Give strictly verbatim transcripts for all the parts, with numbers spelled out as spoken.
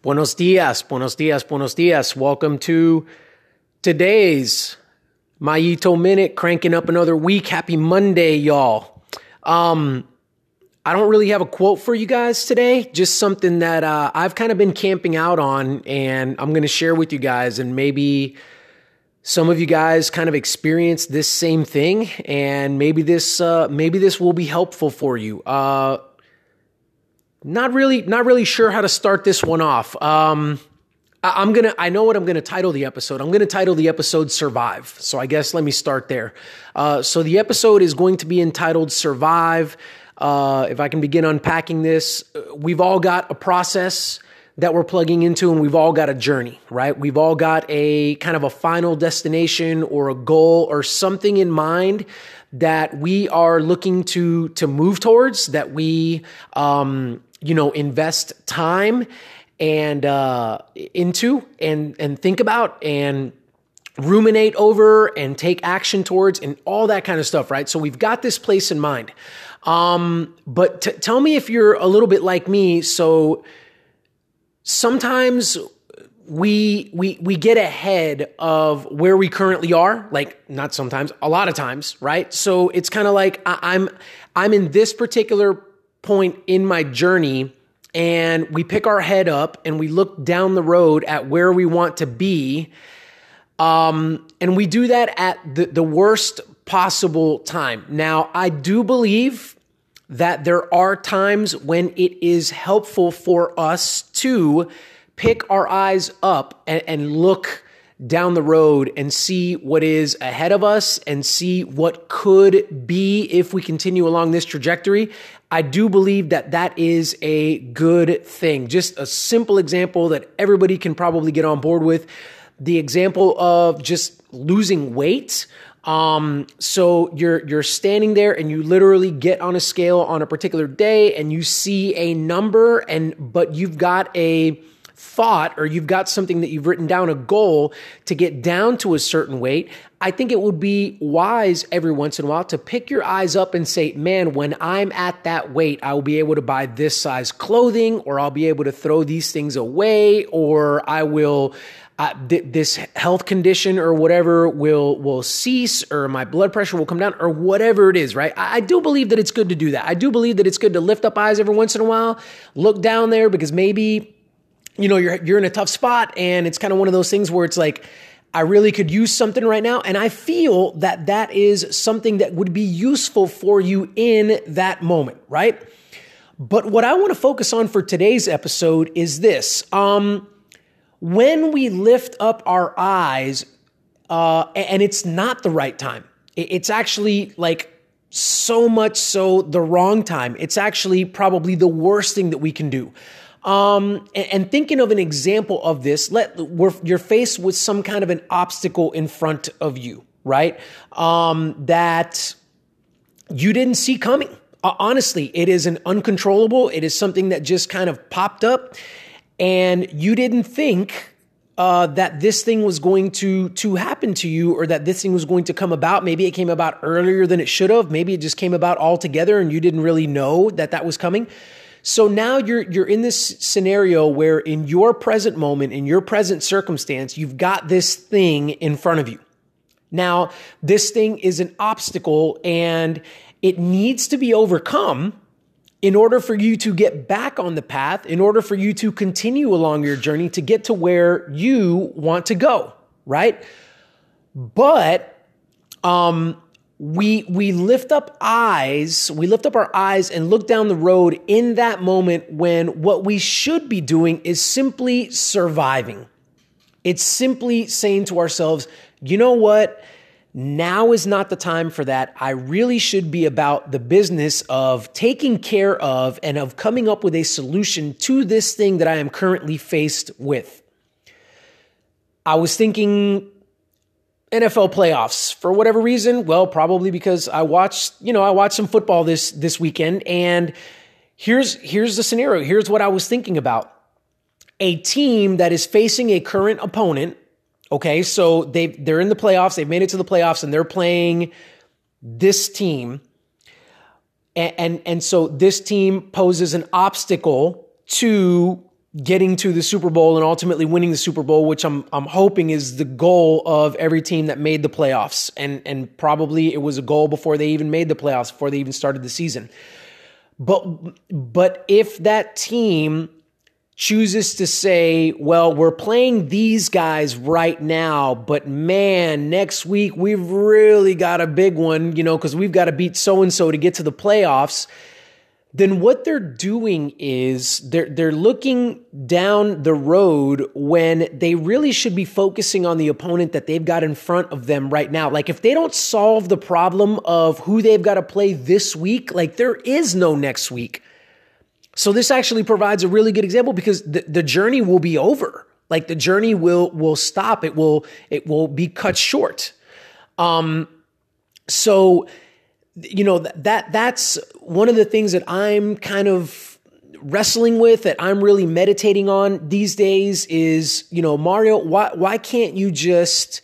Buenos dias, buenos dias, buenos dias. Welcome to today's Mayito Minute, cranking up another week. Happy Monday, y'all. Um, I don't really have a quote for you guys today, just something that uh, I've kind of been camping out on, and I'm going to share with you guys, and maybe some of you guys kind of experience this same thing, and maybe this uh, maybe this will be helpful for you. Uh Not really, not really sure how to start this one off. Um, I, I'm gonna, I know what I'm gonna title the episode. I'm gonna title the episode "Survive." So I guess let me start there. Uh, so the episode is going to be entitled "Survive." Uh, if I can begin unpacking this, we've all got a process that we're plugging into, and we've all got a journey, right? We've all got a kind of a final destination or a goal or something in mind that we are looking to to move towards. That we um, you know, invest time and uh, into and and think about and ruminate over and take action towards and all that kind of stuff, right? So we've got this place in mind. Um, but t- tell me if you're a little bit like me. So sometimes we we we get ahead of where we currently are. Like not sometimes, a lot of times, right? So it's kind of like I, I'm I'm in this particular point in my journey, and we pick our head up and we look down the road at where we want to be. Um, and we do that at the, the worst possible time. Now, I do believe that there are times when it is helpful for us to pick our eyes up and, and look down the road and see what is ahead of us and see what could be if we continue along this trajectory. I do believe that that is a good thing. Just a simple example that everybody can probably get on board with, the example of just losing weight. Um, so you're, you're standing there and you literally get on a scale on a particular day and you see a number, and, but you've got a thought or you've got something that you've written down, a goal to get down to a certain weight. I think it would be wise every once in a while to pick your eyes up and say, man, when I'm at that weight, I will be able to buy this size clothing, or I'll be able to throw these things away, or I will, uh, th- this health condition or whatever will, will cease, or my blood pressure will come down, or whatever it is, right? I-, I do believe that it's good to do that. I do believe that it's good to lift up eyes every once in a while, look down there, because maybe you know, you're you're in a tough spot, and it's kind of one of those things where it's like, I really could use something right now. And I feel that that is something that would be useful for you in that moment, right? But what I want to focus on for today's episode is this. Um, when we lift up our eyes, uh, and it's not the right time, it's actually like so much so the wrong time. It's actually probably the worst thing that we can do. Um, and, and thinking of an example of this, let we're, you're faced with some kind of an obstacle in front of you, right? Um, that you didn't see coming. Uh, honestly, it is an uncontrollable. It is something that just kind of popped up, and you didn't think uh, that this thing was going to to happen to you, or that this thing was going to come about. Maybe it came about earlier than it should have. Maybe it just came about altogether, and you didn't really know that that was coming. So now you're you're in this scenario where in your present moment, in your present circumstance, you've got this thing in front of you. Now, this thing is an obstacle, and it needs to be overcome in order for you to get back on the path, in order for you to continue along your journey to get to where you want to go, right? But um We we lift up eyes, we lift up our eyes and look down the road in that moment when what we should be doing is simply surviving. It's simply saying to ourselves, you know what? Now is not the time for that. I really should be about the business of taking care of and of coming up with a solution to this thing that I am currently faced with. I was thinking N F L playoffs for whatever reason. Well, probably because I watched, you know, I watched some football this, this weekend, and here's, here's the scenario. Here's what I was thinking about. A team that is facing a current opponent. Okay. So they they're in the playoffs. They've made it to the playoffs, and they're playing this team. And, and, and so this team poses an obstacle to getting to the Super Bowl and ultimately winning the Super Bowl, which I'm I'm hoping is the goal of every team that made the playoffs. And and probably it was a goal before they even made the playoffs, before they even started the season. But but if that team chooses to say, well, we're playing these guys right now, but man, next week we've really got a big one, you know, because we've got to beat so-and-so to get to the playoffs, then what they're doing is they're they're looking down the road when they really should be focusing on the opponent that they've got in front of them right now. Like, if they don't solve the problem of who they've got to play this week, like, there is no next week. So this actually provides a really good example, because the, the journey will be over. Like, the journey will will stop. It will it will be cut short. Um, so. You know, that that's one of the things that I'm kind of wrestling with, that I'm really meditating on these days is, you know, Mario, why why can't you just,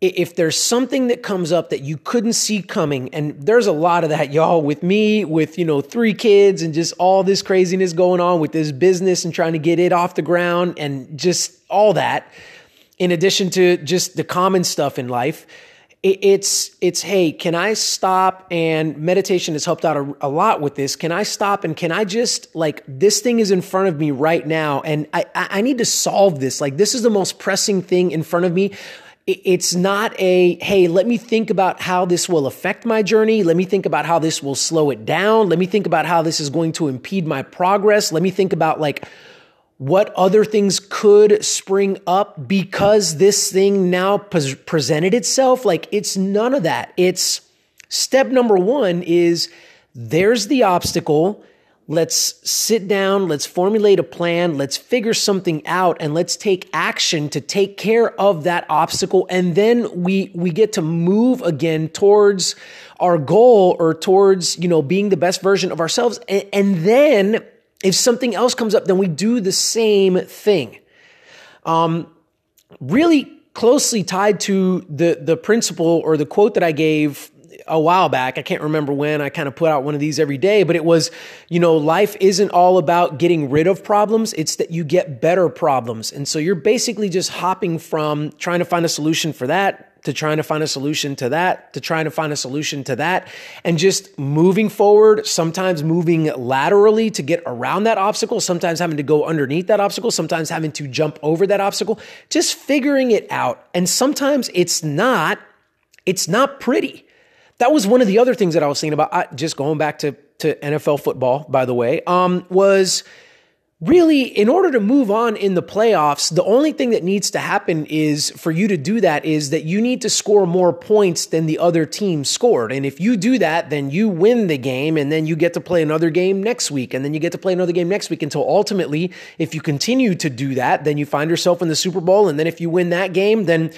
if there's something that comes up that you couldn't see coming, and there's a lot of that, y'all, with me, with, you know, three kids and just all this craziness going on with this business and trying to get it off the ground and just all that, in addition to just the common stuff in life. It's, it's, hey, can I stop? And meditation has helped out a, a lot with this. Can I stop? And can I just, like, this thing is in front of me right now, and I, I need to solve this. Like, this is the most pressing thing in front of me. It's not a, hey, let me think about how this will affect my journey. Let me think about how this will slow it down. Let me think about how this is going to impede my progress. Let me think about, like, what other things could spring up because this thing now pre- presented itself. Like, it's none of that. It's step number one is there's the obstacle. Let's sit down. Let's formulate a plan. Let's figure something out, and let's take action to take care of that obstacle. And then we, we get to move again towards our goal, or towards, you know, being the best version of ourselves. And, and then if something else comes up, then we do the same thing. Um, really closely tied to the the principle or the quote that I gave a while back. I can't remember when. I kind of put out one of these every day, but it was, you know, life isn't all about getting rid of problems. It's that you get better problems. And so you're basically just hopping from trying to find a solution for that, to trying to find a solution to that, to trying to find a solution to that, and just moving forward, sometimes moving laterally to get around that obstacle, sometimes having to go underneath that obstacle, sometimes having to jump over that obstacle, just figuring it out. And sometimes it's not, it's not pretty. That was one of the other things that I was thinking about, I, just going back to, to N F L football, by the way, um, was really, in order to move on in the playoffs, the only thing that needs to happen is for you to do that is that you need to score more points than the other team scored. And if you do that, then you win the game, and then you get to play another game next week, and then you get to play another game next week, until ultimately, if you continue to do that, then you find yourself in the Super Bowl. And then if you win that game, then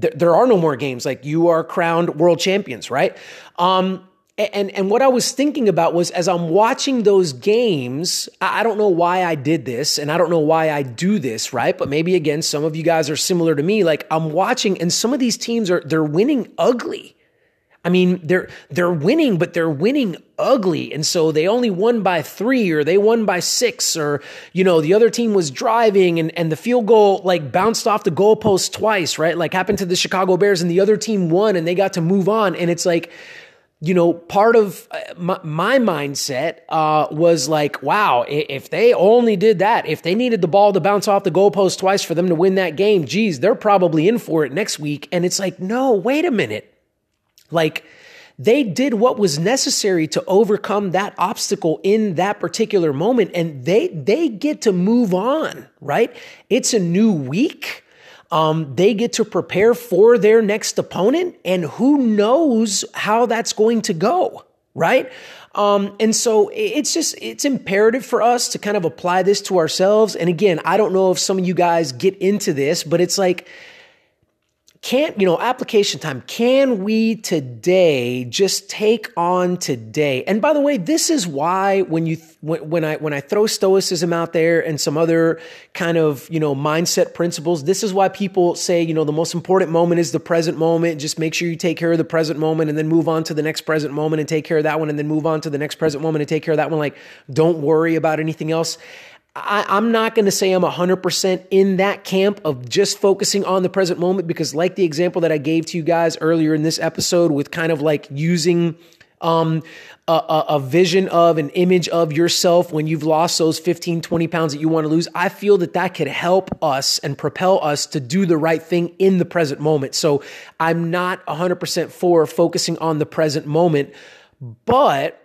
th- there are no more games. Like, you are crowned world champions, right? Um, And and what I was thinking about was, as I'm watching those games, I don't know why I did this, and I don't know why I do this, right? But maybe, again, some of you guys are similar to me. Like, I'm watching, and some of these teams are, they're winning ugly. I mean, they're they're winning, but they're winning ugly. And so they only won by three, or they won by six, or, you know, the other team was driving, and, and the field goal, like, bounced off the goalpost twice, right? Like, happened to the Chicago Bears, and the other team won, and they got to move on. And it's like, you know, part of my, my mindset uh, was like, wow, if they only did that, if they needed the ball to bounce off the goalpost twice for them to win that game, geez, they're probably in for it next week. And it's like, no, wait a minute. Like, they did what was necessary to overcome that obstacle in that particular moment, and they they get to move on, right? It's a new week. Um, they get to prepare for their next opponent, and who knows how that's going to go, right? Um, and so it's just, it's imperative for us to kind of apply this to ourselves. And again, I don't know if some of you guys get into this, but it's like, can't, you know, application time. Can we today just take on today? And by the way, this is why when you, when, when I, when I throw stoicism out there and some other kind of, you know, mindset principles, this is why people say, you know, the most important moment is the present moment. Just make sure you take care of the present moment, and then move on to the next present moment, and take care of that one, and then move on to the next present moment, and take care of that one. Like, don't worry about anything else. I, I'm not going to say I'm one hundred percent in that camp of just focusing on the present moment, because like the example that I gave to you guys earlier in this episode with kind of like using um, a, a, a vision of an image of yourself when you've lost those fifteen, twenty pounds that you want to lose, I feel that that could help us and propel us to do the right thing in the present moment. So I'm not one hundred percent for focusing on the present moment, but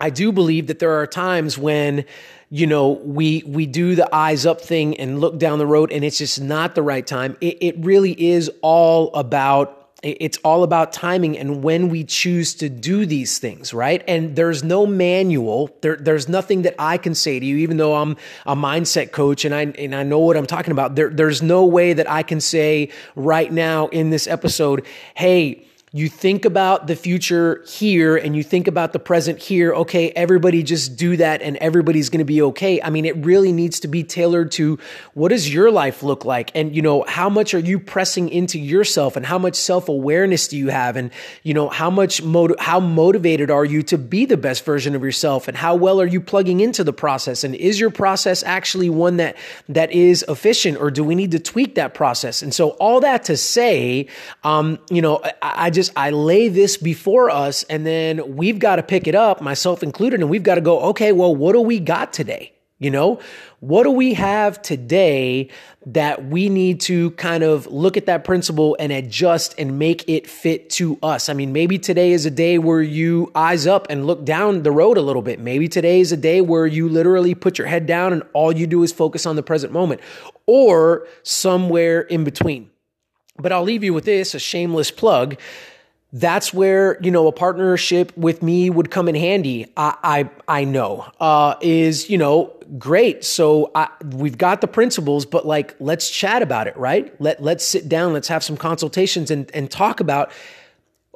I do believe that there are times when, you know, we we do the eyes up thing and look down the road, and it's just not the right time. It, it really is all about it's all about timing and when we choose to do these things, right? And there's no manual. There, there's nothing that I can say to you, even though I'm a mindset coach and I and I know what I'm talking about. There, there's no way that I can say right now in this episode, hey, you think about the future here and you think about the present here. Okay, everybody just do that and everybody's going to be okay. I mean, it really needs to be tailored to what does your life look like? And, you know, how much are you pressing into yourself, and how much self-awareness do you have? And, you know, how much, mot- how motivated are you to be the best version of yourself? And how well are you plugging into the process? And is your process actually one that, that is efficient, or do we need to tweak that process? And so all that to say, um, you know, I, I just I lay this before us, and then we've got to pick it up, myself included, and we've got to go, okay, well, what do we got today? You know, what do we have today that we need to kind of look at that principle and adjust and make it fit to us? I mean, maybe today is a day where you eyes up and look down the road a little bit. Maybe today is a day where you literally put your head down and all you do is focus on the present moment, or somewhere in between. But I'll leave you with this, a shameless plug. That's where, you know, a partnership with me would come in handy. I I, I know uh, is, you know, great. So I, we've got the principles, but like, let's chat about it, right? Let, let's sit down. Let's have some consultations and, and talk about,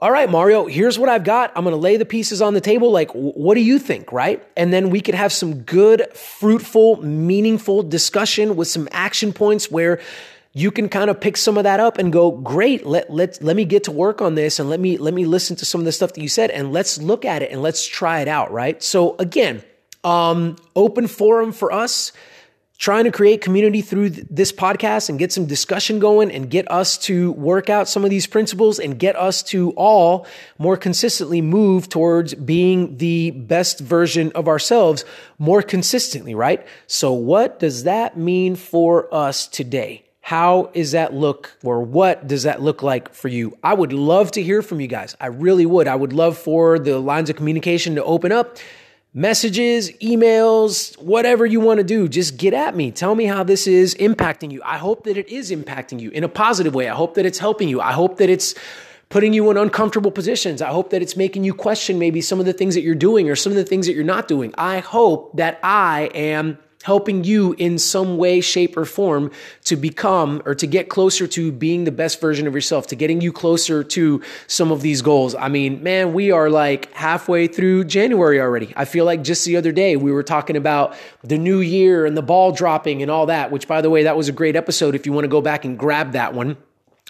all right, Mario, here's what I've got. I'm going to lay the pieces on the table. Like, what do you think, right? And then we could have some good, fruitful, meaningful discussion with some action points where you can kind of pick some of that up and go, great, let, let, let me get to work on this, and let me, let me listen to some of the stuff that you said, and let's look at it and let's try it out, right? So again, um, open forum for us, trying to create community through th- this podcast and get some discussion going and get us to work out some of these principles and get us to all more consistently move towards being the best version of ourselves more consistently, right? So what does that mean for us today? How is that look, or what does that look like for you? I would love to hear from you guys. I really would. I would love for the lines of communication to open up. Messages, emails, whatever you want to do, just get at me. Tell me how this is impacting you. I hope that it is impacting you in a positive way. I hope that it's helping you. I hope that it's putting you in uncomfortable positions. I hope that it's making you question maybe some of the things that you're doing or some of the things that you're not doing. I hope that I am helping you in some way, shape, or form to become, or to get closer to being the best version of yourself, to getting you closer to some of these goals. I mean, man, we are like halfway through January already. I feel like just the other day we were talking about the new year and the ball dropping and all that, which, by the way, that was a great episode if you want to go back and grab that one.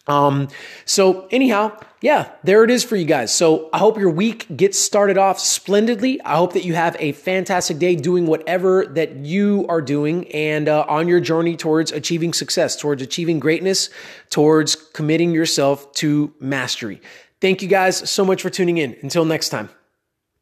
Um, so anyhow, yeah, there it is for you guys. So I hope your week gets started off splendidly. I hope that you have a fantastic day doing whatever that you are doing, and uh, on your journey towards achieving success, towards achieving greatness, towards committing yourself to mastery. Thank you guys so much for tuning in. Until next time.